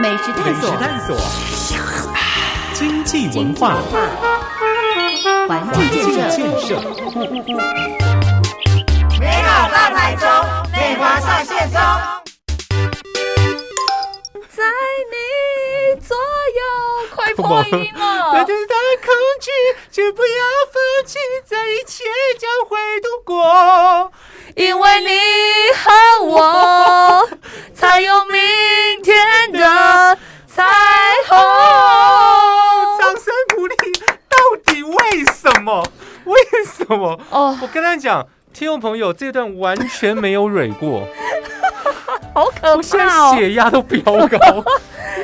美食探索，经济文化，环境建设，美好大台中，美华上线中，在你左右，快破音了！大家的恐惧，就不要放弃，在一切将会度过，因为你和我才有明天的彩虹。掌声鼓励！到底为什么？为什么？哦，我跟他讲，听众朋友，这段完全没有蕊过，好可怕哦！我现在血压都飙高。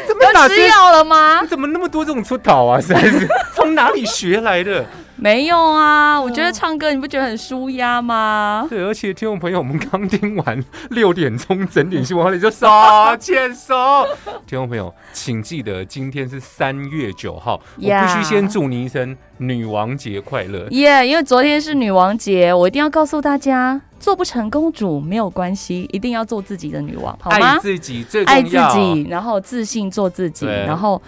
怎么打吃药了吗？你怎么那么多这种出逃啊？实在是从哪里学来的？没有啊，我觉得唱歌你不觉得很舒压吗？对，而且听众朋友，我们刚听完6点钟整点新闻话题就手牵手。听众朋友，请记得今天是3月9号，我必须先祝你一声女王节快乐。耶！因为昨天是女王节，我一定要告诉大家，做不成公主没有关系，一定要做自己的女王，好吗？爱自己最重要，爱自己，然后自信做自己，然后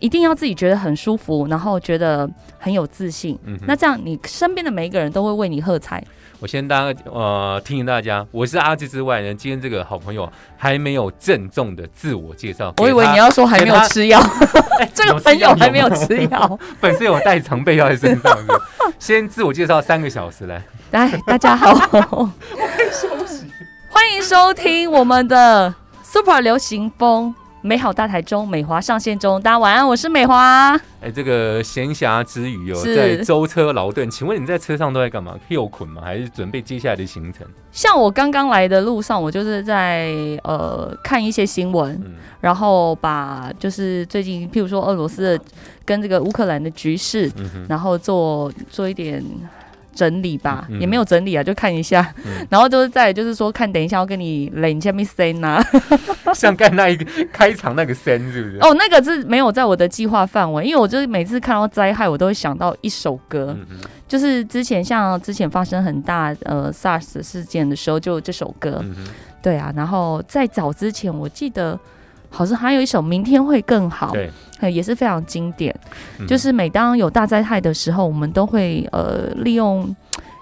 一定要自己觉得很舒服，然后觉得很有自信。那这样你身边的每一个人都会为你喝彩。我先提醒大家，我是阿志之外呢，今天这个好朋友还没有郑重的自我介绍。我以为你要说还没有吃药，这个朋友还没有吃药，本身有带常备药在身上。先自我介绍3个小时来，大家好，欢迎收听我们的 Super 流行风。美好大台中，美华上线中，大家晚安，我是美华。这个闲暇之余哦，在舟车劳顿，请问你在车上都在干嘛？休困吗？还是准备接下来的行程？像我刚刚来的路上，我就是在看一些新闻，然后把就是最近，譬如说俄罗斯的跟这个乌克兰的局势，然后做一点整理吧，也没有整理啊，就看一下，然后就是再就是说看，等一下要跟你冷下面声啊，像刚那一个开场那个声是不是？哦，那个是没有在我的计划范围，因为我就是每次看到灾害，我都会想到一首歌，就是之前发生很大SARS 事件的时候，就有这首歌，对啊，然后在早之前，我记得好像还有一首《明天会更好》，对，也是非常经典。就是每当有大灾害的时候，我们都会利用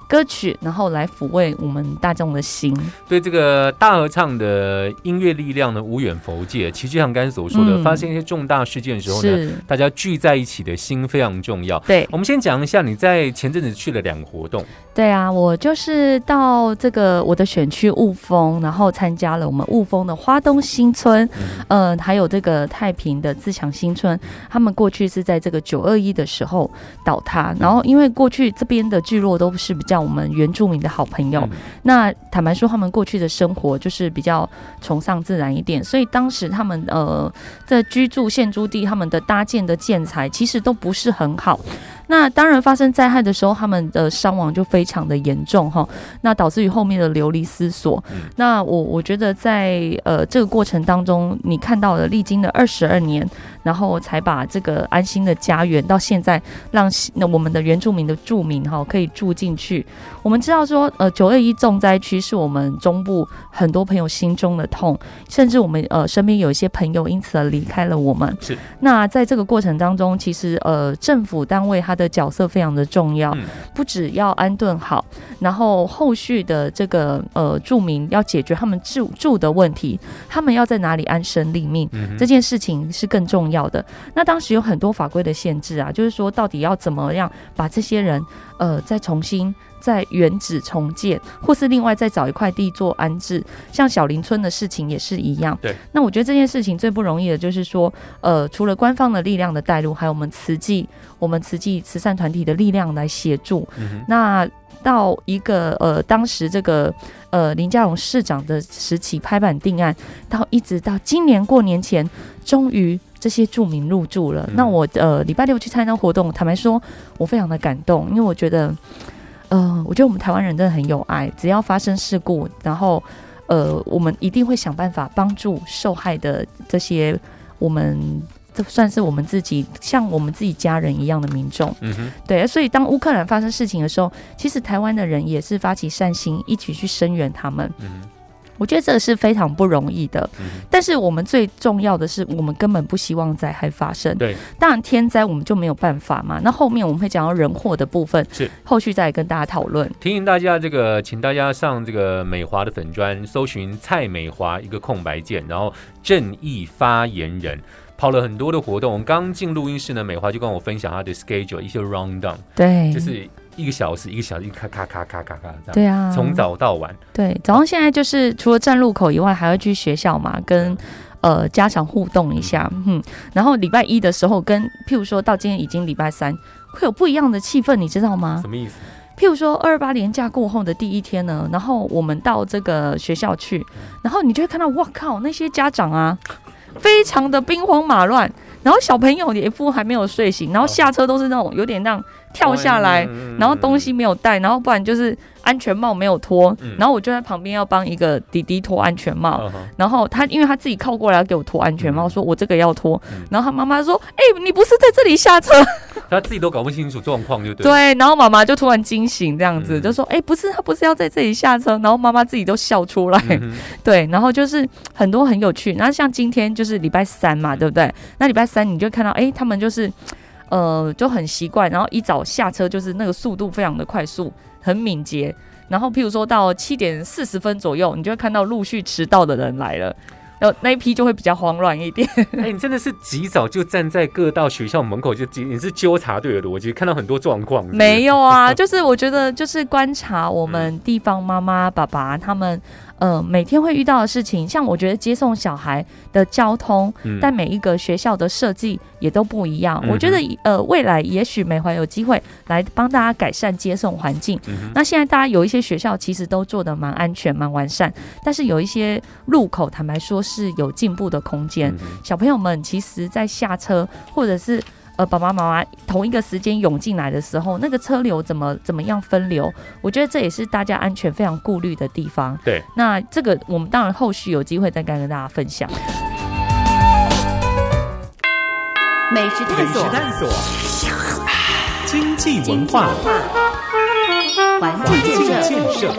歌曲，然后来抚慰我们大众的心。对这个大合唱的音乐力量呢，无远弗届。其实就像刚才所说的，发生一些重大事件的时候呢，大家聚在一起的心非常重要。对，我们先讲一下你在前阵子去了2个活动。对啊，我就是到这个我的选区雾峰，然后参加了我们雾峰的花东新村，还有这个太平的自强新村。他们过去是在这个921的时候倒塌，然后因为过去这边的聚落都是比较我们原住民的好朋友，那坦白说他们过去的生活就是比较崇尚自然一点，所以当时他们在居住现租地，他们的搭建的建材其实都不是很好，那当然发生灾害的时候，他们的伤亡就非常的严重哈，那导致于后面的流离失所。那我觉得在这个过程当中，你看到了历经了22年，然后才把这个安心的家园到现在让我们的原住民的住民哈可以住进去。我们知道说921重灾区是我们中部很多朋友心中的痛，甚至我们身边有一些朋友因此而离开了我们。是。那在这个过程当中，其实政府单位它的角色非常的重要，不只要安顿好，然后后续的这个住民要解决他们住的问题，他们要在哪里安身立命，这件事情是更重要的。那当时有很多法规的限制啊，就是说到底要怎么样把这些人再重新在原址重建，或是另外再找一块地做安置，像小林村的事情也是一样。对，那我觉得这件事情最不容易的就是说，除了官方的力量的带入，还有我们慈济慈善团体的力量来协助。那到一个当时这个林佳龙市长的时期拍板定案，到一直到今年过年前，终于这些住民入住了。那我礼拜6去参加活动，坦白说，我非常的感动，因为我觉得我们台湾人真的很有爱，只要发生事故，然后我们一定会想办法帮助受害的这些我们。这算是我们自己像我们自己家人一样的民众，对，所以当乌克兰发生事情的时候，其实台湾的人也是发起善心，一起去声援他们。我觉得这是非常不容易的。但是我们最重要的是，我们根本不希望灾害发生。对，当然天灾我们就没有办法嘛。那后面我们会讲到人祸的部分，是后续再跟大家讨论。提醒大家，这个请大家上这个美华的粉专，搜寻蔡美华一个空白键，然后正义发言人。跑了很多的活动，我们刚进录音室呢，美华就跟我分享她的 schedule 一些 round down， 对，就是一个小时一咔咔咔咔咔咔这样，对啊，从早到晚，对，早上现在就是除了站路口以外，还会去学校嘛，跟家长互动一下，然后礼拜一的时候跟，譬如说到今天已经礼拜三，会有不一样的气氛，你知道吗？什么意思？譬如说228连假过后的第一天呢，然后我们到这个学校去，然后你就会看到，哇靠，那些家长啊。非常的兵荒马乱，然后小朋友也夫还没有睡醒，然后下车都是那种有点那样跳下来，然后东西没有带，然后不然就是安全帽没有脱，然后我就在旁边要帮一个弟弟脱安全帽，然后他因为他自己靠过来要给我脱安全帽，说我这个要脱，然后他妈妈说：“欸，你不是在这里下车？”他自己都搞不清楚状况，就对。对，然后妈妈就突然惊醒，这样子就说：“欸，不是，他不是要在这里下车。”然后妈妈自己都笑出来。对，然后就是很多很有趣。那像今天就是礼拜三嘛，对不对？那礼拜三你就看到，欸，他们就是。就很习惯，然后一早下车就是那个速度非常的快速，很敏捷。然后譬如说到7:40左右，你就会看到陆续迟到的人来了，那一批就会比较慌乱一点。欸，你真的是极早就站在各道学校门口，就你是纠察队的逻辑，看到很多状况。没有啊，就是我觉得就是观察我们地方妈妈、爸爸他们。每天会遇到的事情，像我觉得接送小孩的交通，但每一个学校的设计也都不一样。我觉得未来也许美华有机会来帮大家改善接送环境。那现在大家有一些学校其实都做得蛮安全、蛮完善，但是有一些路口，坦白说是有进步的空间。小朋友们其实，在下车或者是。爸爸妈妈同一个时间涌进来的时候，那个车流怎么样分流？我觉得这也是大家安全非常顾虑的地方。对，那这个我们当然后续有机会再跟大家分享。美食探索，经济文化，环境建设，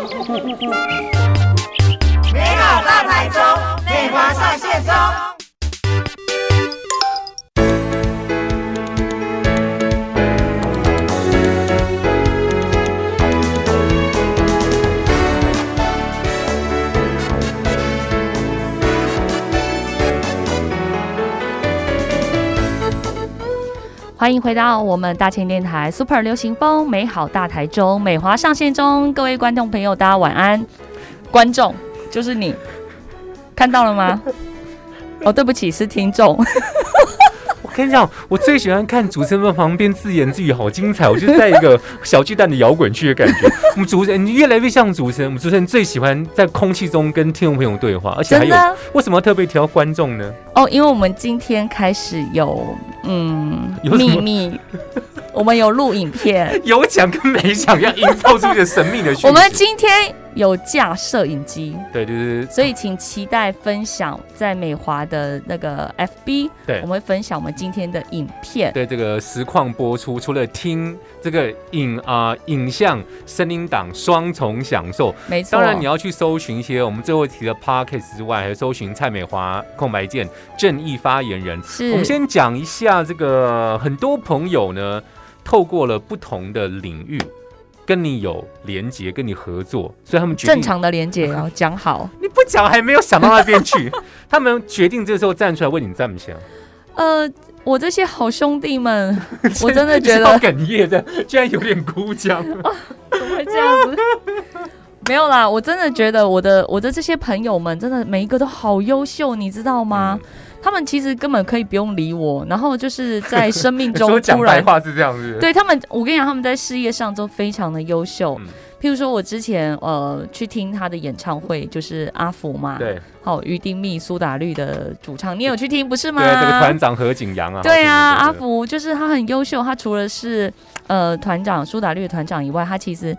美好大台中，美华上线中。欢迎回到我们大千电台 Super 流行风美好大台中美华上线中，各位观众朋友大家晚安。观众就是你看到了吗？哦，对不起，是听众。我跟你讲，我最喜欢看主持人们旁边自言自语，好精彩！我就在一个小巨蛋的摇滚区的感觉。我们主持人越来越像主持人，我们主持人最喜欢在空气中跟听众朋友对话，而且还有为什么要特别提到观众呢？哦，因为我们今天开始有。秘密，我们有录影片，有讲跟没讲要营造出一个神秘的讯息。我们今天有架摄影机，对，所以请期待分享在美华的那个 FB， 对，我们会分享我们今天的影片，对这个实况播出，除了听这个影像、声音档双重享受，没错。当然你要去搜寻一些我们最后提的 Podcast 之外，还有搜寻蔡美华空白键正义发言人。我们先讲一下。这个很多朋友呢，透过了不同的领域跟你有连结，跟你合作，所以他们决定正常的连结要讲好，你不讲还没有想到那边去，他们决定这时候站出来为你站不起来。我这些好兄弟们，我真的觉得好哽咽的，居然有点哭腔啊，怎么会这样子？没有啦，我真的觉得我的这些朋友们，真的每一个都好优秀，你知道吗？他们其实根本可以不用理我，然后就是在生命中突然讲白话是这样子。对他们，我跟你讲，他们在事业上都非常的优秀。譬如说，我之前去听他的演唱会，就是阿福嘛，对，鱼丁蜜苏打绿的主唱，你有去听不是吗？对，这个团长何景阳啊。对啊，阿福就是他很优秀，他除了是团长苏打绿的团长以外，他其实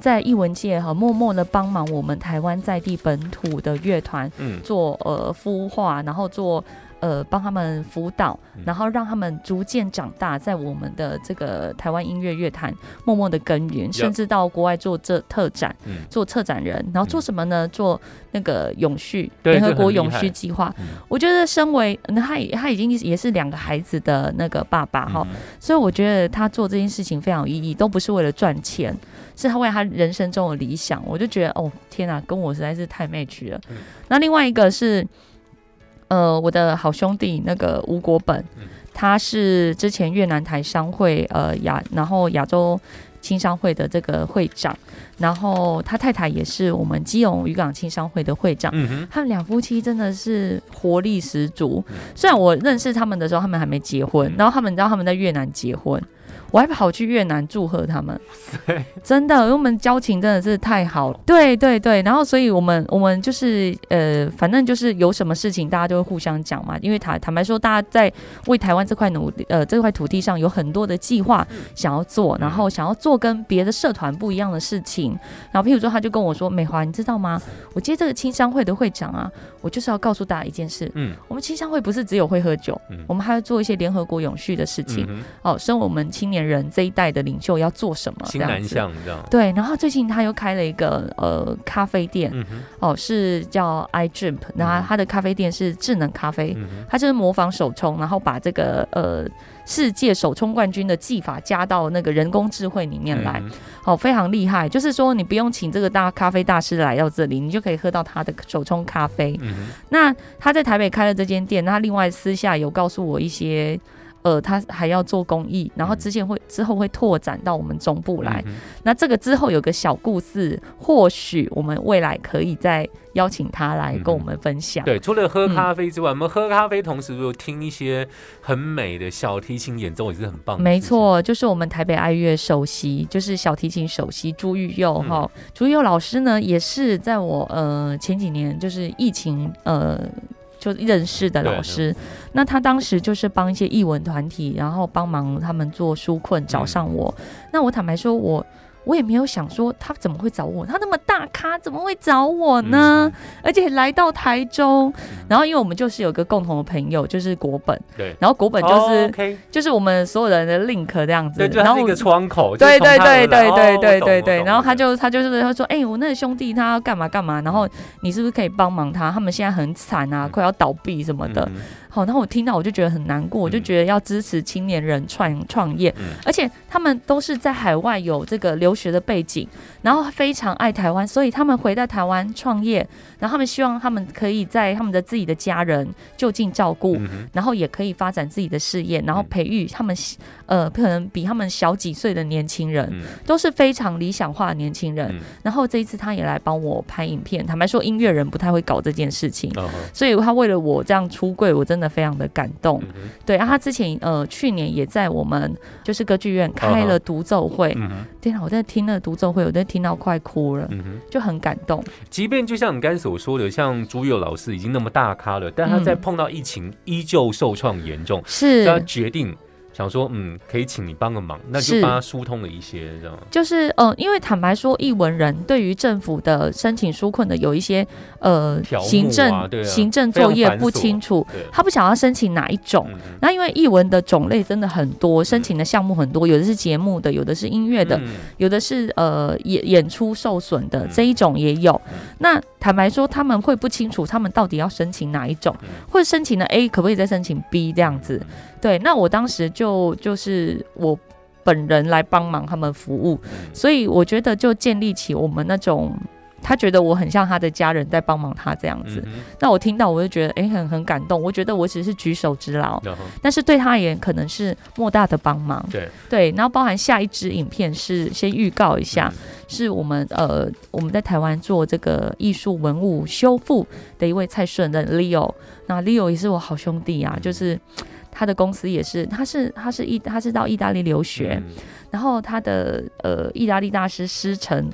在艺文界哈默默的帮忙我们台湾在地本土的乐团做孵化，然后做帮他们辅导，然后让他们逐渐长大，在我们的这个台湾音乐乐坛默默的耕耘，甚至到国外做这特展，做策展人，然后做什么呢？做那个永续，联合国永续计划。我觉得身为他已经也是两个孩子的那个爸爸哈，所以我觉得他做这件事情非常有意义，都不是为了赚钱，是他为他人生中的理想。我就觉得哦，天啊，跟我实在是太match了。那另外一个是。我的好兄弟那个吴国本，他是之前越南台商会然后亚洲青商会的这个会长，然后他太太也是我们基隆渔港青商会的会长，他们两夫妻真的是活力十足。虽然我认识他们的时候他们还没结婚，然后他们你知道他们在越南结婚，我还跑去越南祝贺他们，真的，因为我们交情真的是太好了。对对对，然后所以我们就是反正就是有什么事情大家就会互相讲嘛。因为坦白说，大家在为台湾这块土地上有很多的计划想要做，然后想要做跟别的社团不一样的事情。然后譬如说，他就跟我说：“美华，你知道吗？我接这个青商会的会长啊，我就是要告诉大家一件事，我们青商会不是只有会喝酒，我们还要做一些联合国永续的事情。哦，身为我们青年人这一代的领袖要做什么？新南向，你知道吗？对，然后最近他又开了一个咖啡店，是叫 iDrip， 那他的咖啡店是智能咖啡，他就是模仿手冲，然后把这个世界手冲冠军的技法加到那个人工智慧里面来，非常厉害。就是说，你不用请这个大咖啡大师来到这里，你就可以喝到他的手冲咖啡。那他在台北开了这间店，那他另外私下有告诉我一些。他还要做公益，然后之后会拓展到我们中部来。那这个之后有个小故事，或许我们未来可以再邀请他来跟我们分享。对，除了喝咖啡之外，我们喝咖啡同时如果听一些很美的小提琴演奏也是很棒的。没错，就是我们台北爱乐首席，就是小提琴首席朱育佑哈，朱育佑老师呢也是在我前几年就是疫情就认识的老师，那他当时就是帮一些艺文团体，然后帮忙他们做纾困，找上我。那我坦白说，我也没有想说他怎么会找我，他那么大咖怎么会找我呢？而且来到台中，然后因为我们就是有个共同的朋友，就是国本，对，然后国本就是、就是我们所有人的 link 这样子，对，然后一个窗口，对对对对对对对对，然后他说，哎、我那个兄弟他要干嘛干嘛，然后你是不是可以帮忙他？他们现在很惨啊，快要倒闭什么的。好，然后我听到我就觉得很难过，我就觉得要支持青年人创业，而且他们都是在海外有这个留学的背景，然后非常爱台湾，所以他们回到台湾创业，然后他们希望他们可以在他们的自己的家人就近照顾，然后也可以发展自己的事业，然后培育他们可能比他们小几岁的年轻人，都是非常理想化的年轻人。然后这一次他也来帮我拍影片，坦白说音乐人不太会搞这件事情，所以他为了我这样出柜，我真的非常的感动。对啊，他之前去年也在我们就是歌剧院开了独奏会，天啊，我在听那独奏会，我在听到快哭了，就很感动。即便就像你刚才所说的，像朱佑老师已经那么大咖了，但他在碰到疫情依旧受创严重，是他决定想说，可以请你帮个忙，那就帮他疏通了一些，这样。就是因为坦白说，艺文人对于政府的申请纾困的有一些行政作业不清楚，他不想要申请哪一种。那因为艺文的种类真的很多，申请的项目很多，有的是节目的，有的是音乐的，有的是演出受损的这一种也有。那坦白说，他们会不清楚他们到底要申请哪一种，或者申请了 A 可不可以再申请 B 这样子。对，那我当时就是我本人来帮忙他们服务，所以我觉得就建立起我们那种他觉得我很像他的家人在帮忙他这样子。那我听到我就觉得很感动，我觉得我只是举手之劳，但是对他也可能是莫大的帮忙。对，然后包含下一支影片是先预告一下，是我们在台湾做这个艺术文物修复的一位蔡顺的 Leo， 那 Leo 也是我好兄弟啊，就是。他的公司也是，他是到意大利留学，然后他的意大利大师师承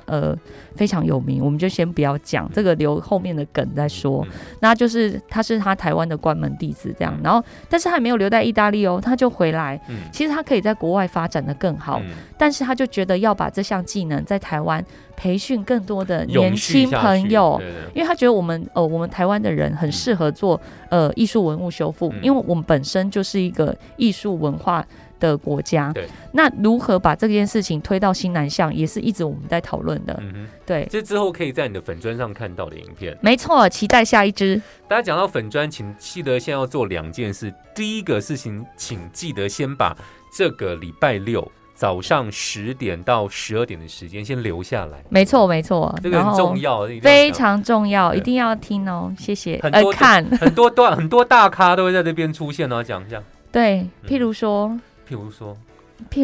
非常有名，我们就先不要讲这个，留后面的梗再说。那就是他台湾的关门弟子这样，然后但是他也没有留在意大利哦，他就回来。其实他可以在国外发展的更好，但是他就觉得要把这项技能在台湾培训更多的年轻朋友，对对对，因为他觉得我们台湾的人很适合做艺术文物修复，因为我们本身就是一个艺术文化的国家。对，那如何把这件事情推到新南向，也是一直我们在讨论的。对，这之后可以在你的粉专上看到的影片。没错，期待下一支。大家讲到粉专，请记得先要做两件事。第一个事情，请记得先把这个礼拜六早上10点到12点的时间先留下来。没错没错，这个很重要，非常重要，一定要听哦。谢谢。很多大咖都会在这边出现哦，讲一下。对，譬如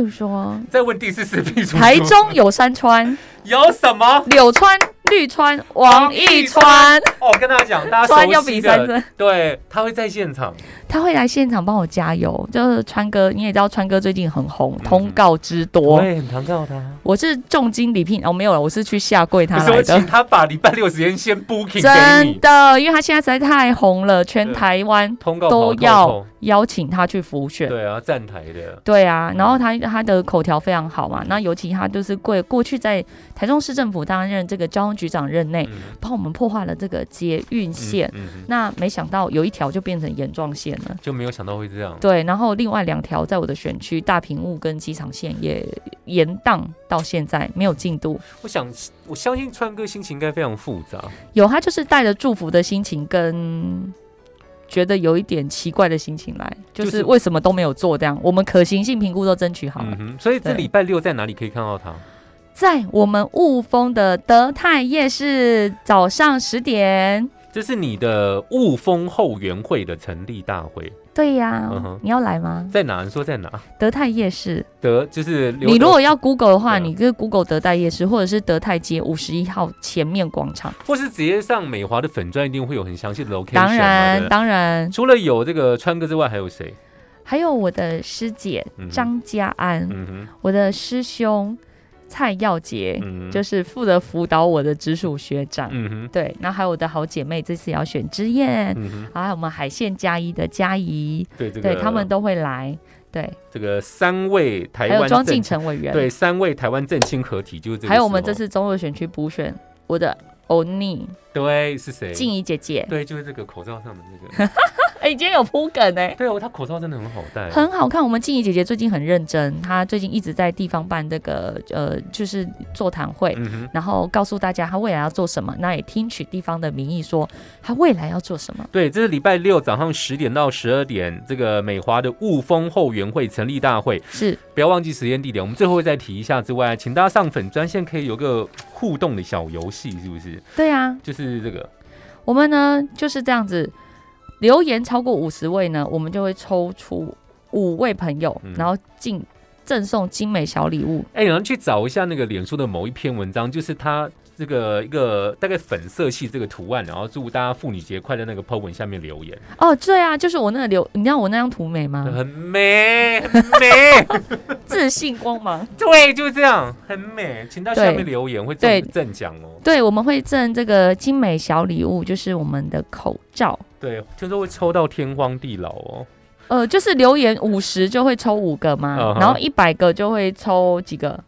说再问第4次，譬如台中有山川，有什么柳川、绿川、王一川。哦，跟大家讲，大家熟悉的，要比3次。对，他会在现场，他会来现场帮我加油。就是川哥，你也知道，川哥最近很红，通告之多，对，很常告他。我是重金礼聘哦，没有了，我是去下跪他来的。我请他把礼拜六时间先 booking 给你，真的，因为他现在实在太红了，全台湾都要邀请他去浮选。对啊，站台的。对啊，然后他的口条非常好嘛，那尤其他就是过去在台中市政府担任这个交通局长任内，帮我们破坏了这个捷运线，那没想到有一条就变成盐状线了，就没有想到会这样。对，然后另外2条在我的选区大屏雾跟机场线也延宕到现在没有进度。我相信川哥心情应该非常复杂。有，他就是带着祝福的心情跟觉得有一点奇怪的心情来，就是为什么都没有做这样，我们可行性评估都争取好了。所以这礼拜六在哪里可以看到他？在我们雾峰的德泰夜市，早上10点。这是你的雾峰后援会的成立大会。对呀、你要来吗？在哪？你说在哪？德泰夜市。就是你如果要 Google 的话，你就 Google 德泰夜市，或者是德泰街51号前面广场，或是直接上美华的粉专，一定会有很详细的 location。当然。除了有这个川哥之外，还有谁？还有我的师姐张家安，我的师兄蔡耀杰，就是负责辅导我的直属学长。对，然后还有我的好姐妹，这次也要选之燕，还有我们海线嘉义的嘉怡，对，他们都会来。对，这个3位台湾，还有庄敬诚委员，对，3位台湾政青合体，就是这个时候。还有我们这次中二选区补选，我的欧尼，对，是谁？静怡姐姐，对，就是这个口罩上的那个。哎、今天有铺梗哎、对哦，她口罩真的很好戴，很好看。我们静怡姐姐最近很认真，她最近一直在地方办这个就是座谈会，然后告诉大家她未来要做什么，那也听取地方的民意，说她未来要做什么。对，这是礼拜6早上10点到12点，这个美华的雾峰后援会成立大会，是不要忘记时间地点。我们最后会再提一下之外，请大家上粉专线可以有个互动的小游戏，是不是？对啊，就是这个，我们呢就是这样子。留言超过50位呢，我们就会抽出5位朋友，然后赠送精美小礼物。然后去找一下那个脸书的某一篇文章，就是他这个一个大概粉色系这个图案，然后祝大家妇女节快乐那个 po 文下面留言。哦，对啊，就是我那个你知道我那张图美吗？很美，自信光芒。对，就是这样，很美。请到下面留言，会赠奖哦。对，我们会赠这个精美小礼物，就是我们的口罩。对，就是会抽到天荒地老哦。就是留言50就会抽5个嘛，然后100个就会抽几个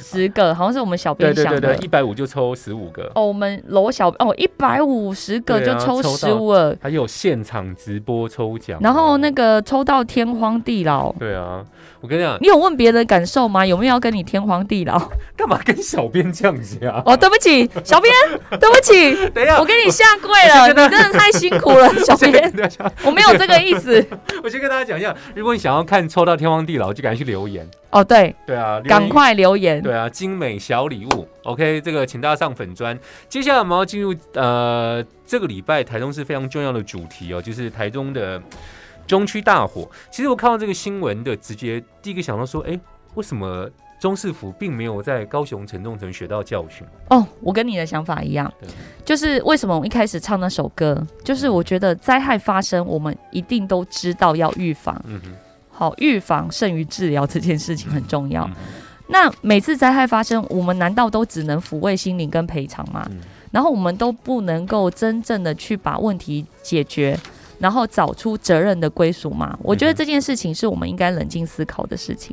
，10个，好像是我们小编想的。对，150就抽15个。哦，我们楼小150个就抽15个，还有现场直播抽奖，然后那个抽到天荒地老。对啊，我跟你讲，你有问别人感受吗？有没有要跟你天荒地老？干嘛跟小编这样子啊？哦，对不起，小编，对不起，等一下，我给你下跪了，你真的太辛苦了，小编，我没有这个意思。我先跟大家讲一下，如果你想要看抽到天荒地老，就赶快去留言哦。对啊，赶快留言。对啊，精美小礼物。OK， 这个请大家上粉专。接下来我们要进入这个礼拜台中市非常重要的主题哦，就是台中的中区大火。其实我看到这个新闻的直接第一个想到说，为什么中市府并没有在高雄城中城学到教训。哦，我跟你的想法一样，就是为什么我一开始唱那首歌，就是我觉得灾害发生，我们一定都知道要预防。嗯哼，好，预防胜于治疗这件事情很重要。嗯，那每次灾害发生，我们难道都只能抚慰心灵跟赔偿吗？嗯，然后我们都不能够真正的去把问题解决，然后找出责任的归属吗？我觉得这件事情是我们应该冷静思考的事情。嗯，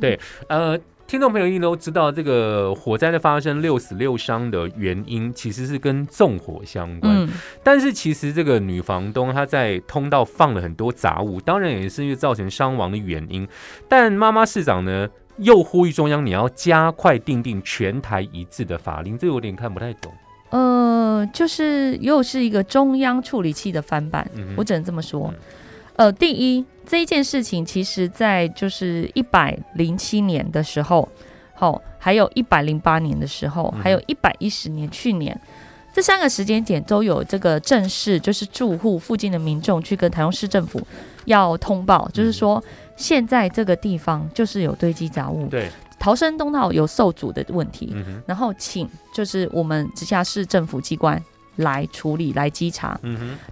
对，听众朋友一定都知道，这个火灾的发生6死6伤的原因其实是跟纵火相关。嗯，但是其实这个女房东她在通道放了很多杂物，当然也是造成伤亡的原因。但妈妈市长呢又呼吁中央你要加快订定全台一致的法令，这有点看不太懂。就是又是一个中央处理器的翻版。嗯，我只能这么说。第一，这一件事情其实在就是107年的时候，哦，还有108年的时候，还有110年去年，这三个时间点都有这个正式就是住户附近的民众去跟台中市政府要通报，就是说现在这个地方就是有堆积杂物，对，逃生通道有受阻的问题，然后请就是我们直辖市政府机关来处理来稽查。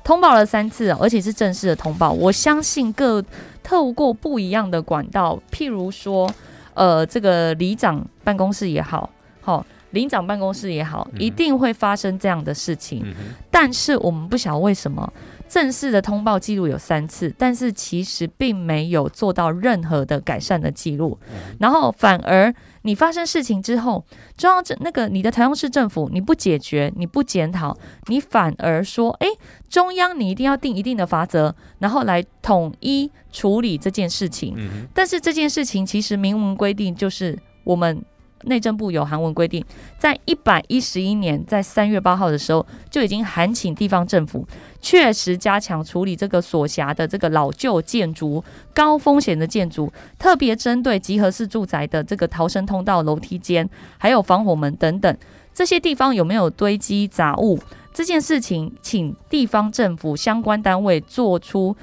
通报了3次，而且是正式的通报。我相信各透过不一样的管道，譬如说这个里长办公室也好，里长办公室也好，一定会发生这样的事情。但是我们不晓得为什么正式的通报记录有3次，但是其实并没有做到任何的改善的记录。然后反而你发生事情之后，中央那个你的台中市政府你不解决，你不检讨，你反而说，哎，中央你一定要定一定的法则，然后来统一处理这件事情。但是这件事情其实明文规定，就是我们内政部有函文规定，在111年在3月8号的时候就已经函请地方政府确实加强处理这个所辖的这个老旧建筑、高风险的建筑，特别针对集合式住宅的这个逃生通道、楼梯间还有防火门等等这些地方有没有堆积杂物这件事情，请地方政府相关单位做出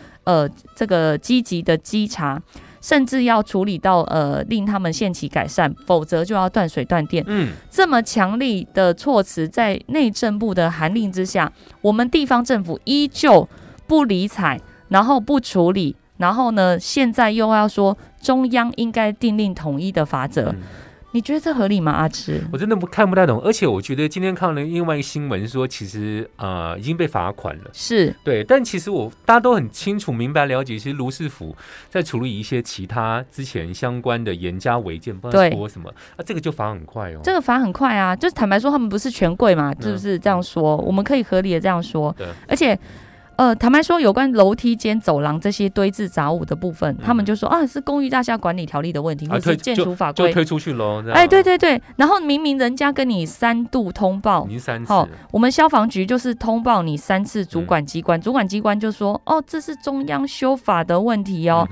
这个积极的稽查，甚至要处理到令他们限期改善，否则就要断水断电。这么强力的措辞在内政部的函令之下，我们地方政府依旧不理睬，然后不处理，然后呢现在又要说中央应该订定统一的法则。你觉得这合理吗？阿芝，我真的看不太懂。而且我觉得今天看了另外一个新闻说，其实已经被罚款了，是对。但其实大家都很清楚明白了解，其实卢市府在处理一些其他之前相关的严加违建，不知道说什么啊，这个就罚很快哦，这个罚很快啊，就是坦白说他们不是权贵嘛，是不是这样说？我们可以合理的这样说。而且坦白说有关楼梯间、走廊这些堆置杂物的部分，他们就说啊，是公寓大厦管理条例的问题，或是建筑法规，就推出去咯。哎，对对对，然后明明人家跟你3度通报，你3次，我们消防局就是通报你3次主管机关，主管机关就说哦，这是中央修法的问题哦。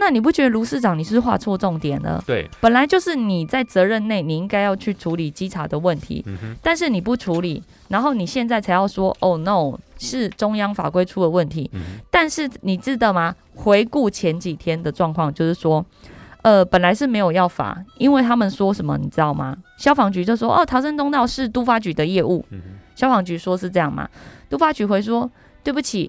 那你不觉得卢市长你是画错重点了？对，本来就是你在责任内，你应该要去处理稽查的问题，但是你不处理，然后你现在才要说哦 no， 是中央法规出了问题。但是你知道吗？回顾前几天的状况，就是说，本来是没有要罚，因为他们说什么你知道吗？消防局就说哦，逃生通道是都发局的业务，消防局说是这样嘛，都发局回说对不起，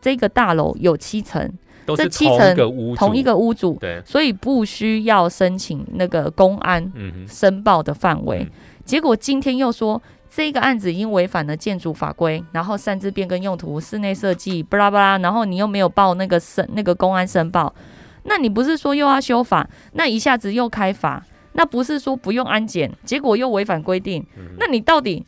这个大楼有7层。这7层同一个屋主，所以不需要申请那个公安申报的范围。结果今天又说这个案子已经违反了建筑法规，然后擅自变更用途、室内设计，巴拉巴拉，然后你又没有报那个公安申报，那你不是说又要修法？那一下子又开罚，那不是说不用安检，结果又违反规定，那你到底？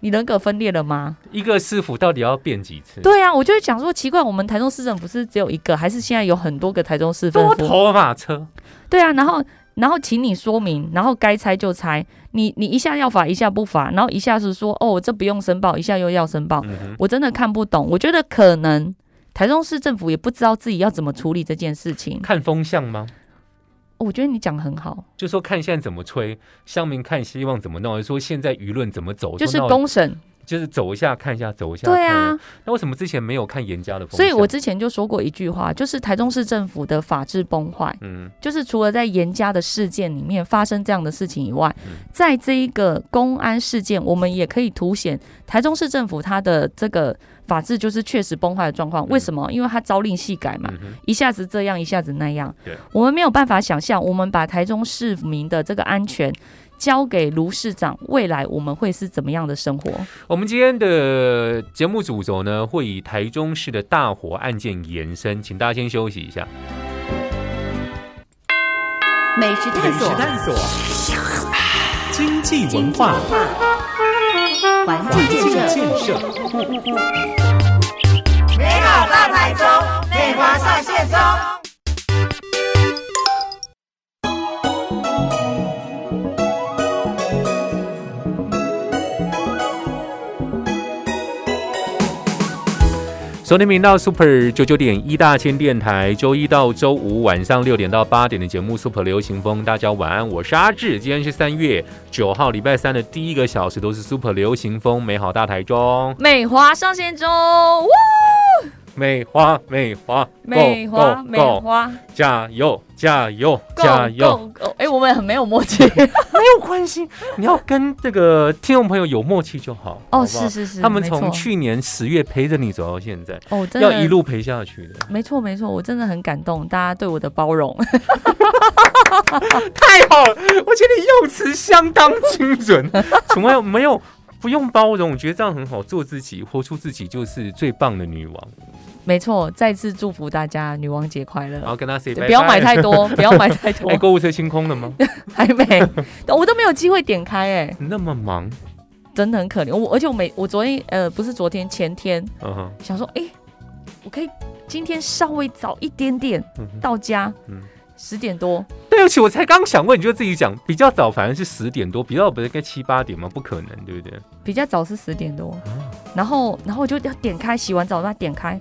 你人格分裂了吗？一个市府到底要变几次？对啊，我就讲说奇怪，我们台中市政府是只有一个，还是现在有很多个台中市政府？多头马车。对啊，然后请你说明，然后该拆就拆，你一下要罚，一下不罚，然后一下是说哦这不用申报，一下又要申报，我真的看不懂。我觉得可能台中市政府也不知道自己要怎么处理这件事情，看风向吗？我觉得你讲很好，就说看现在怎么吹，乡民看希望怎么弄，说现在舆论怎么走，就是公审就是走一下看一下，走一下看一下。对啊，那为什么之前没有看严家的风向？所以我之前就说过一句话，就是台中市政府的法治崩坏，就是除了在严家的事件里面发生这样的事情以外，在这一个公安事件，我们也可以凸显台中市政府它的这个法治就是确实崩坏的状况。为什么？因为它朝令夕改嘛，一下子这样，一下子那样。我们没有办法想象，我们把台中市民的这个安全交给卢市长，未来我们会是怎么样的生活？我们今天的节目主轴呢，会以台中市的大火案件延伸，请大家先休息一下。美食探索，经济文化，环境建设，美好大台中，美华上线中。收听频道 Super 99.1大千电台，周一到周五晚上6点到8点的节目 Super 流行风，大家晚安，我是阿志。今天是3月9号，礼拜三的第一个小时都是 Super 流行风，美好大台中，美华上线中，美华美华美华美华，加油加油加油！哎，我们很没有默契，没有关系，你要跟这个听众朋友有默契就好。哦，好，是是是，他们从去年10月陪着你走到现在，哦，真的要一路陪下去的。没错没错，我真的很感动，大家对我的包容，太好了！我觉得用词相当精准，从来没有不用包容，我觉得这样很好，做自己，活出自己就是最棒的女王。没错，再次祝福大家女王节快乐。然后跟他 say 拜拜，不要买太多，不要买太多。哎，购物车清空了吗？还没，我都没有机会点开哎。那么忙，真的很可怜。而且我昨天不是昨天前天，想说哎，我可以今天稍微早一点点到家，10点多。对不起，我才刚想问，你就自己讲，比较早反正是10点多，比较早不是该7、8点吗？不可能，对不对？比较早是10点多，然后我就要点开，洗完澡那点开。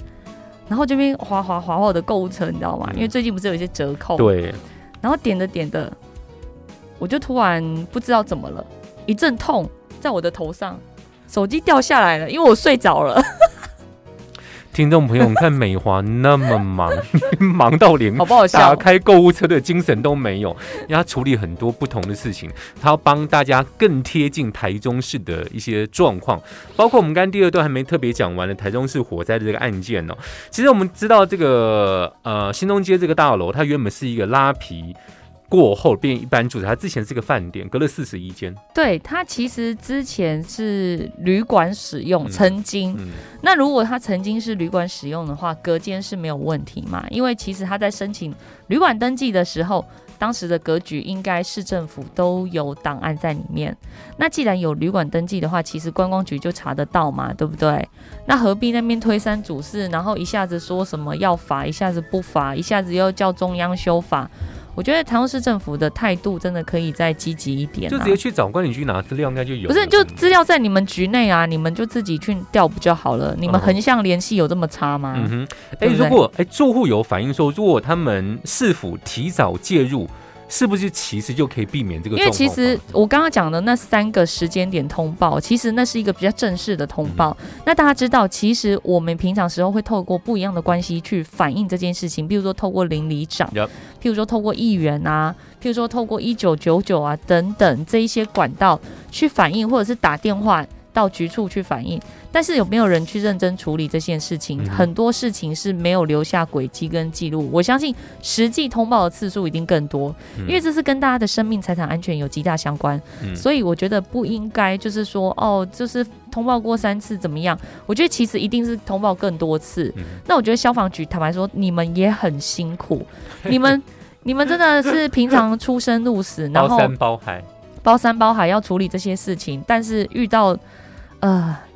然后这边滑我的购物车，你知道吗？因为最近不是有一些折扣。对。然后点的，我就突然不知道怎么了，一阵痛在我的头上，手机掉下来了，因为我睡着了。听众朋友，你看美华那么忙，忙到连打开购物车的精神都没有，因为他处理很多不同的事情，他要帮大家更贴近台中市的一些状况，包括我们刚刚第二段还没特别讲完的台中市火灾的这个案件哦。其实我们知道这个新东街这个大楼，它原本是一个拉皮过后变一般住宅，它之前是个饭店，隔了41间。对，它其实之前是旅馆使用，曾经。那如果它曾经是旅馆使用的话，隔间是没有问题嘛？因为其实它在申请旅馆登记的时候，当时的格局应该市政府都有档案在里面。那既然有旅馆登记的话，其实观光局就查得到嘛，对不对？那何必那边推三阻四，然后一下子说什么要罚，一下子不罚，一下子又叫中央修法？我觉得台中市政府的态度真的可以再积极一点，就直接去找管理局拿资料，应该就有了。不是，就资料在你们局内啊，你们就自己去调不就好了？你们横向联系有这么差吗？如果住户有反映说，如果他们市府提早介入，是不是其实就可以避免这个状况？因为其实我刚刚讲的那3个时间点通报，其实那是一个比较正式的通报。那大家知道，其实我们平常时候会透过不一样的关系去反映这件事情，比如说透过邻里长，譬如说透过议员啊，譬如说透过1999啊等等这一些管道去反映，或者是打电话到局处去反映。但是有没有人去认真处理这件事情？很多事情是没有留下轨迹跟记录。我相信实际通报的次数一定更多，因为这是跟大家的生命财产安全有极大相关。所以我觉得不应该就是说就是通报过3次怎么样？我觉得其实一定是通报更多次。那我觉得消防局坦白说，你们也很辛苦，你们真的是平常出生入死，然后包山包海要处理这些事情，但是遇到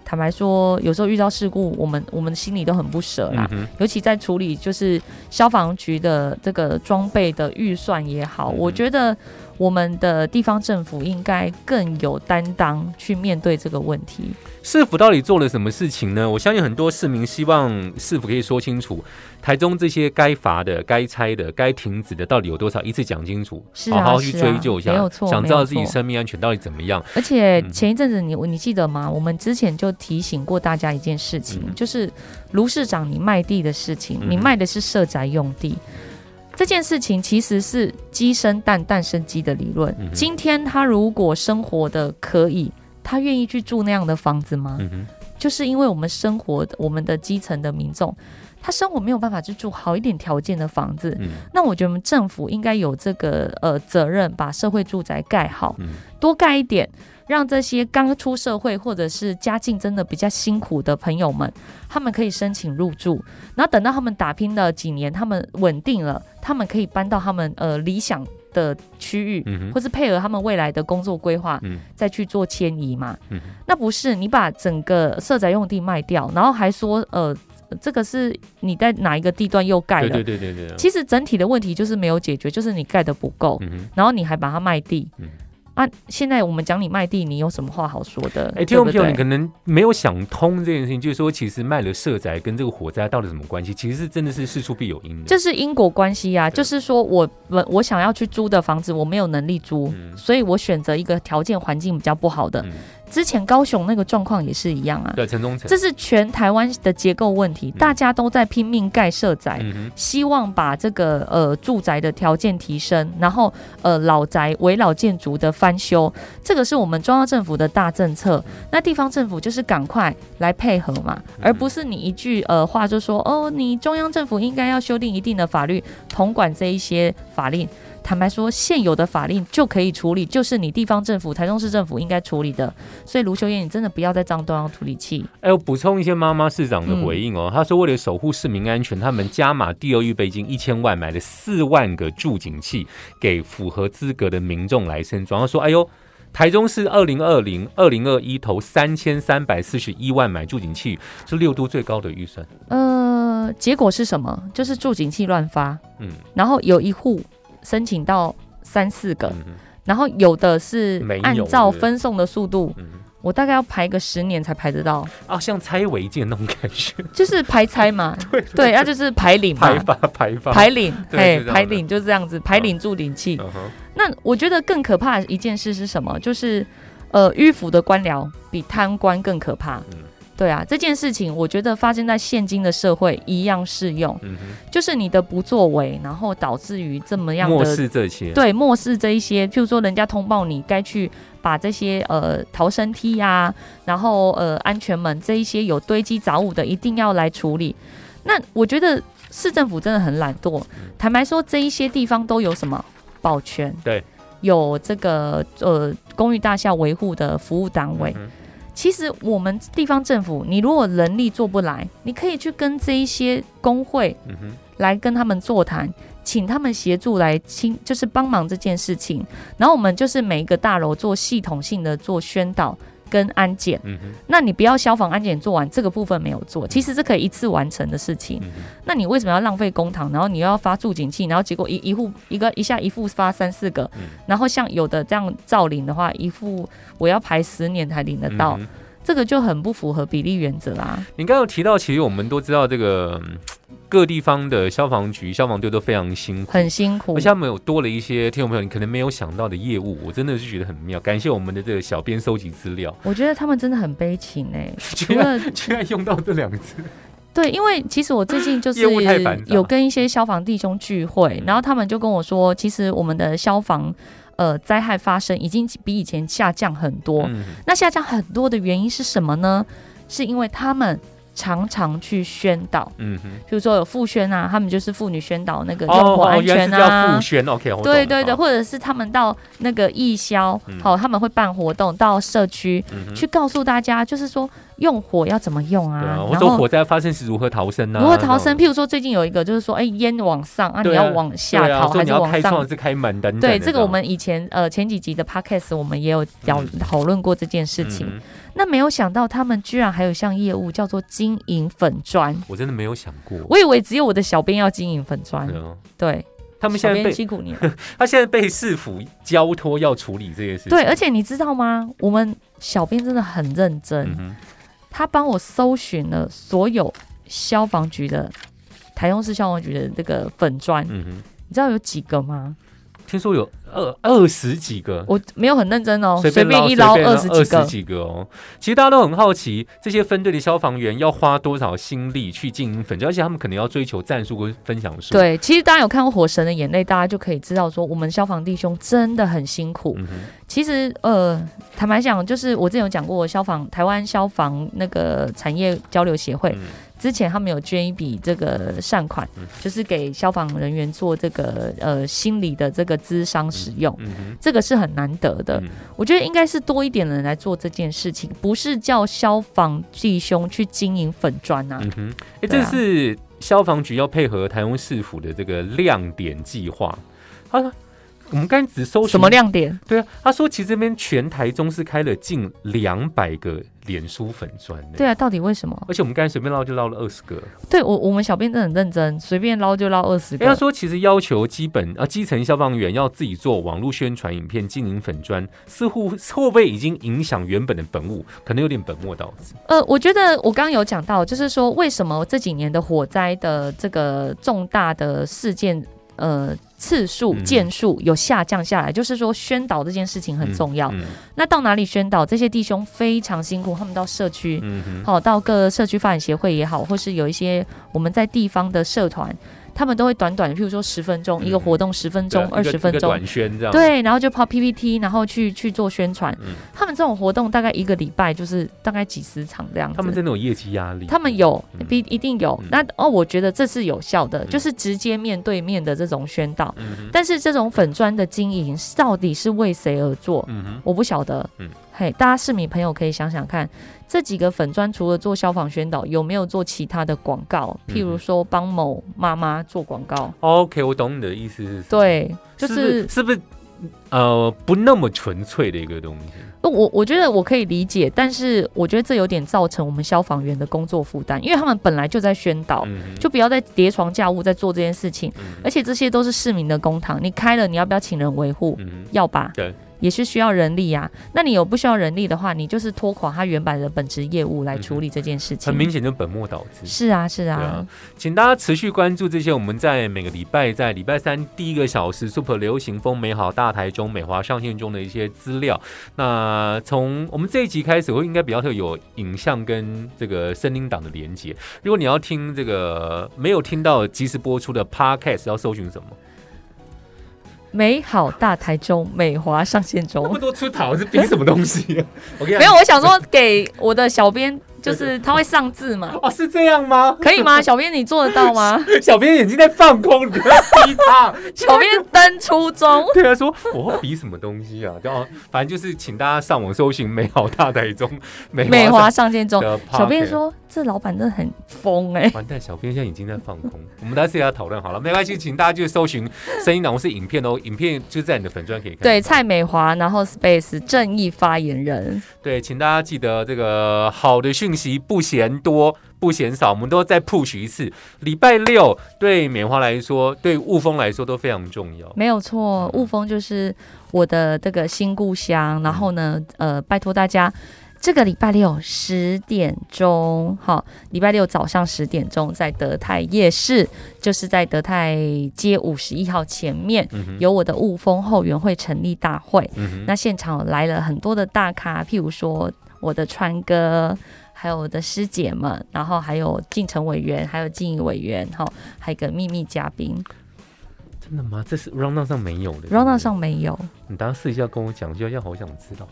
坦白说，有时候遇到事故，我们心里都很不舍啦。尤其在处理就是消防局的这个装备的预算也好，我觉得我们的地方政府应该更有担当去面对这个问题。市府到底做了什么事情呢？我相信很多市民希望市府可以说清楚，台中这些该罚的、该拆的、该停止的到底有多少，一次讲清楚，是啊，好好去追究一下，啊，想知道自己生命安全到底怎么样。而且前一阵子你记得吗？我们之前就提醒过大家一件事情，就是卢市长你卖地的事情，你卖的是社宅用地。这件事情其实是鸡生蛋蛋生鸡的理论，今天他如果生活的可以，他愿意去住那样的房子吗？就是因为我们生活，我们的基层的民众他生活没有办法去住好一点条件的房子，那我觉得我们政府应该有这个责任，把社会住宅盖好，多盖一点，让这些刚出社会或者是家境真的比较辛苦的朋友们，他们可以申请入住，然后等到他们打拼了几年，他们稳定了，他们可以搬到他们理想的区域，或是配合他们未来的工作规划，再去做迁移嘛。那不是你把整个社宅用地卖掉，然后还说这个是你在哪一个地段又盖了？对对对对对。其实整体的问题就是没有解决，就是你盖的不够，然后你还把它卖地。现在我们讲你卖地，你有什么话好说的？听众朋友，你可能没有想通这件事情，就是说，其实卖了社宅跟这个火灾到底什么关系？其实真的是事出必有因的，这是因果关系啊。就是说我想要去租的房子，我没有能力租，所以我选择一个条件环境比较不好的。之前高雄那个状况也是一样啊，对，城中城，这是全台湾的结构问题，大家都在拼命盖社宅，希望把这个住宅的条件提升，然后老宅危老建筑的翻修，这个是我们中央政府的大政策，那地方政府就是赶快来配合嘛，而不是你一句话就说哦，你中央政府应该要修订一定的法律统管这一些法令。坦白说，现有的法令就可以处理，就是你地方政府、台中市政府应该处理的。所以卢秀燕，你真的不要再当中央处理器。我补充一些妈妈市长的回应哦，她说为了守护市民安全，他们加码第二预备金1000万，买了4万个助警器给符合资格的民众来申装。她说，哎呦，台中市2020、2021投3341万买助警器，是6都最高的预算。结果是什么？就是助警器乱发，然后有一户申请到3-4个，然后有的是按照分送的速度，我大概要排个10年才排得到啊，像拆违建那种感觉，就是排拆嘛，对，那就是排领嘛，排领，对，排领就这样子，排领助领器。那我觉得更可怕的一件事是什么？就是迂腐的官僚比贪官更可怕。对啊，这件事情我觉得发生在现今的社会一样适用，就是你的不作为，然后导致于这么样的漠视这些，对，漠视这一些，譬如说人家通报你该去把这些逃生梯啊，然后安全门这一些有堆积杂物的一定要来处理。那我觉得市政府真的很懒惰，坦白说，这一些地方都有什么保全，对，有这个公寓大厦维护的服务单位。其实我们地方政府，你如果人力做不来，你可以去跟这一些工会来跟他们座谈，请他们协助来就是帮忙这件事情。然后我们就是每一个大楼做系统性的做宣导跟安检，那你不要消防安检做完这个部分没有做，其实是可以一次完成的事情。那你为什么要浪费公帑？然后你又要发助警器，然后结果一户一下发3-4个，然后像有的这样照领的话，一户我要排10年才领得到，这个就很不符合比例原则啊。你刚刚有提到，其实我们都知道这个。各地方的消防局、消防队都非常辛苦，很辛苦，而且他们有多了一些听众朋友你可能没有想到的业务，我真的是觉得很妙。感谢我们的这个小编收集资料，我觉得他们真的很悲情居然用到这两字。对，因为其实我最近就是有跟一些消防弟兄聚会，然后他们就跟我说，其实我们的消防灾害发生已经比以前下降很多，那下降很多的原因是什么呢？是因为他们常去宣导，比如说有妇宣啊，他们就是妇女宣导那个用火安全啊，妇宣 ，OK， 对对对，或者是他们到那个义消，他们会办活动到社区去告诉大家，就是说用火要怎么用啊，或者火灾发生时如何逃生啊，如何逃生。譬如说最近有一个就是说，烟往上啊，你要往下逃还是往上？你要开窗还是开门等等。对，这个我们以前前几集的 podcast 我们也有讨论过这件事情。那没有想到他们居然还有项业务叫做经营粉砖，我真的没有想过，我以为只有我的小编要经营粉砖，对，他们现在被辛苦你了他现在被市府交托要处理这些事情。对，而且你知道吗？我们小编真的很认真，他帮我搜寻了所有消防局的台中市消防局的这个粉专，你知道有几个吗？听说有二十几个，我没有很认真哦，随便一捞二十几个哦。其实大家都很好奇，这些分队的消防员要花多少心力去经营粉专，而且他们可能要追求战术跟分享数。对，其实大家有看过《火神的眼泪》，大家就可以知道说，我们消防弟兄真的很辛苦。其实坦白讲，就是我之前有讲过，台湾消防那个产业交流协会。之前他们有捐一笔这个善款，就是给消防人员做这个心理的这个咨商使用，这个是很难得的。我觉得应该是多一点人来做这件事情，不是叫消防弟兄去经营粉专啊。这是消防局要配合台中市府的这个亮点计划。我们刚才只搜什么亮点？对啊，他说其实这边全台中是开了近200个脸书粉专。对啊，到底为什么？而且我们刚才随便捞就捞了20个。对，我们小编真的很认真，随便捞就捞20个。他说其实要求基层消防员要自己做网络宣传影片、经营粉专，似乎会不会已经影响原本的本务？可能有点本末倒置。我觉得我刚刚有讲到，就是说为什么这几年的火灾的这个重大的事件，次数件数有下降下来，就是说宣导这件事情很重要。那到哪里宣导？这些弟兄非常辛苦，他们到社区，到各社区发展协会也好，或是有一些我们在地方的社团，他们都会短短的，譬如说10分钟，一个活动10分钟、20分钟，短宣这样。对，然后就抛 PPT， 然后去做宣传。他们这种活动大概1个礼拜就是大概几十场这样子。他们真的有业绩压力？他们有，一定有。那我觉得这是有效的，就是直接面对面的这种宣导。但是这种粉专的经营到底是为谁而做？我不晓得。大家市民朋友可以想想看，这几个粉专除了做消防宣导，有没有做其他的广告？譬如说帮某妈妈做广告。OK， 我懂你的意思是什么。对，就是是不是不那么纯粹的一个东西？我觉得我可以理解，但是我觉得这有点造成我们消防员的工作负担，因为他们本来就在宣导，就不要再叠床架屋在做这件事情，而且这些都是市民的公帑，你开了你要不要请人维护？要吧？对。也是需要人力啊，那你有不需要人力的话，你就是拖垮他原本的本职业务来处理这件事情，很明显就本末倒置。是啊，请大家持续关注这些，我们在每个礼拜在礼拜三第一个小时 Super 流行风美好大台中美华上线中的一些资料。那从我们这一集开始，会应该比较特有影像跟这个声音档的连结。如果你要听这个没有听到及时播出的 Podcast， 要搜寻什么？美好大台中美华上线中，那么多出逃是比什么东西、啊、没有，我想说给我的小编，就是他会上字嘛。哦，是这样吗？可以吗？小编你做得到吗？小编眼睛在放空，你不要逼他。小编登初中。对啊，说我比什么东西啊？反正就是请大家上网搜寻美好大台中美华上线中。小编说这老板真的很疯哎、欸！完蛋，小编现在已经在放空。我们大家私下讨论好了，没关系，请大家去搜寻声音档或是影片哦。影片就在你的粉专可以看。对，蔡美华，然后 Space 正义发言人。对，请大家记得这个好的讯息不嫌多，不嫌少，我们都再 push 一次。礼拜六对美华来说，对雾峰来说都非常重要。没有错，雾峰就是我的这个新故乡。然后呢，拜托大家。这个礼拜六10点钟，好，礼拜六早上10点钟，在德泰夜市，就是在德泰街51号前面，有我的雾峰后援会成立大会。那现场来了很多的大咖，譬如说我的川哥，还有我的师姐们，然后还有进城委员，还有进营委员，还有一个秘密嘉宾。真的吗？这是 round 上没有的。round 上没有。你等一下试一下跟我讲，就要好想知道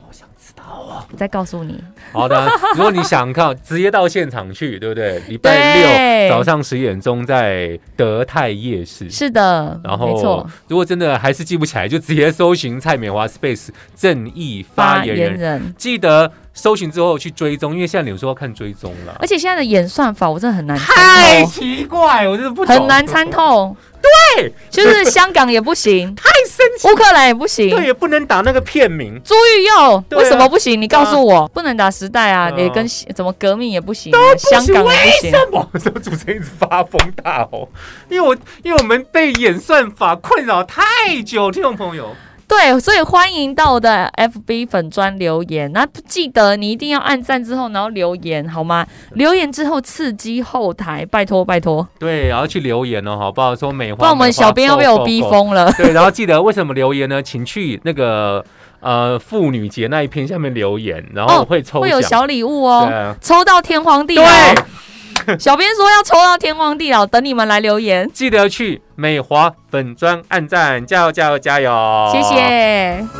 啊！再告诉你。好的，如果你想看，直接到现场去，对不对？礼拜六早上10点钟在德泰夜市。是的，然后没错。如果真的还是记不起来，就直接搜寻蔡美华 Space 正义发言人，记得。搜寻之后去追踪，因为现在脸书要看追踪了，而且现在的演算法我真的很难参透，太奇怪，我真的不懂，很难参透。对，就是香港也不行，太神乌克兰也不行，对，也不能打那个片名朱育佑，为什么不行？你告诉我，不能打时代啊，也跟怎么革命也不行，香港也不行。为什么？我主持人一直发疯大吼，因为我们被演算法困扰太久，听众朋友。对，所以欢迎到我的 FB 粉专留言，那记得你一定要按赞之后，然后留言好吗？留言之后刺激后台，拜托拜托。对，然后去留言哦，好不好？说美化，不然我们小编要被我逼疯了。对，然后记得为什么留言呢？请去那个。妇女节那一篇下面留言，然后会抽奖，会有小礼物哦，抽到天荒地老。对，小编说要抽到天荒地老，等你们来留言，记得去美华粉专按赞，加油加油加油，谢谢。